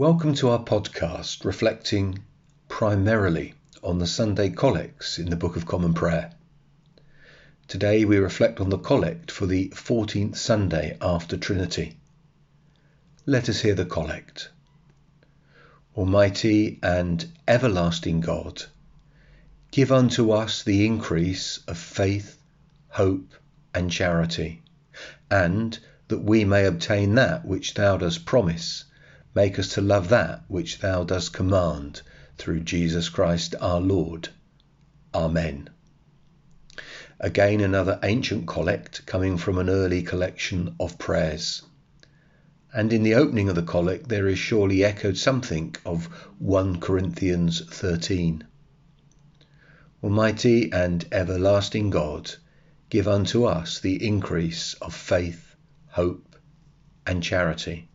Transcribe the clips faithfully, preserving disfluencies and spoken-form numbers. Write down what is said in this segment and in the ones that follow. Welcome to our podcast reflecting primarily on the Sunday Collects in the Book of Common Prayer. Today we reflect on the Collect for the fourteenth Sunday after Trinity. Let us hear the Collect. Almighty and everlasting God, give unto us the increase of faith, hope, and charity, and that we may obtain that which thou dost promise. Make us to love that which thou dost command, through Jesus Christ our Lord. Amen. Again, another ancient collect coming from an early collection of prayers. And in the opening of the collect there is surely echoed something of First Corinthians thirteen. Almighty and everlasting God, give unto us the increase of faith, hope, and charity.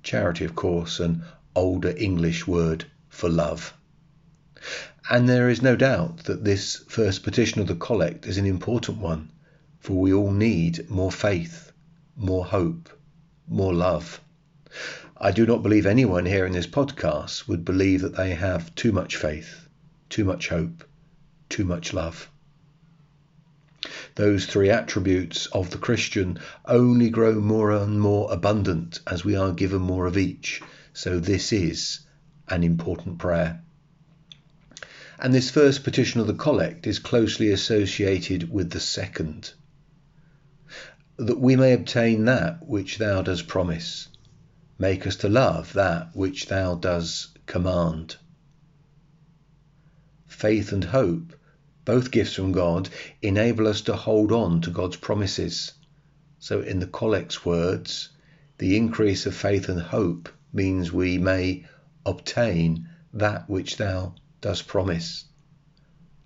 Charity, of course, an older English word for love. And there is no doubt that this first petition of the collect is an important one, for we all need more faith, more hope, more love. I do not believe anyone here in this podcast would believe that they have too much faith, too much hope, too much love. Those three attributes of the Christian only grow more and more abundant as we are given more of each, so this is an important prayer. And this first petition of the collect is closely associated with the second, that we may obtain that which thou dost promise. Make us to love that which thou dost command. Faith and hope, both gifts from God, enable us to hold on to God's promises. So in the collect's words, the increase of faith and hope means we may obtain that which thou dost promise.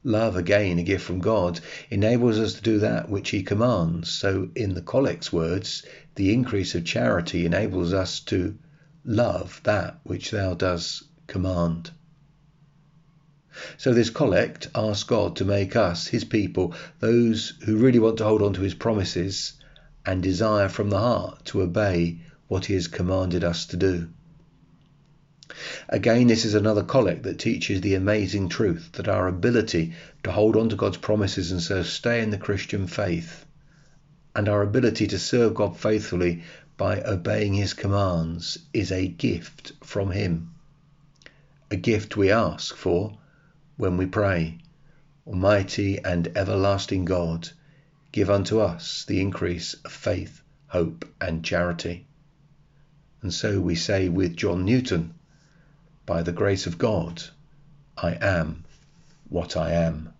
Love, again, a gift from God, enables us to do that which he commands. So in the collect's words, the increase of charity enables us to love that which thou dost command. So this collect asks God to make us, his people, those who really want to hold on to his promises and desire from the heart to obey what he has commanded us to do. Again, this is another collect that teaches the amazing truth that our ability to hold on to God's promises and so stay in the Christian faith, and our ability to serve God faithfully by obeying his commands, is a gift from him. A gift we ask for when we pray, Almighty and everlasting God, give unto us the increase of faith, hope, and charity. And so we say with John Newton, by the grace of God, I am what I am.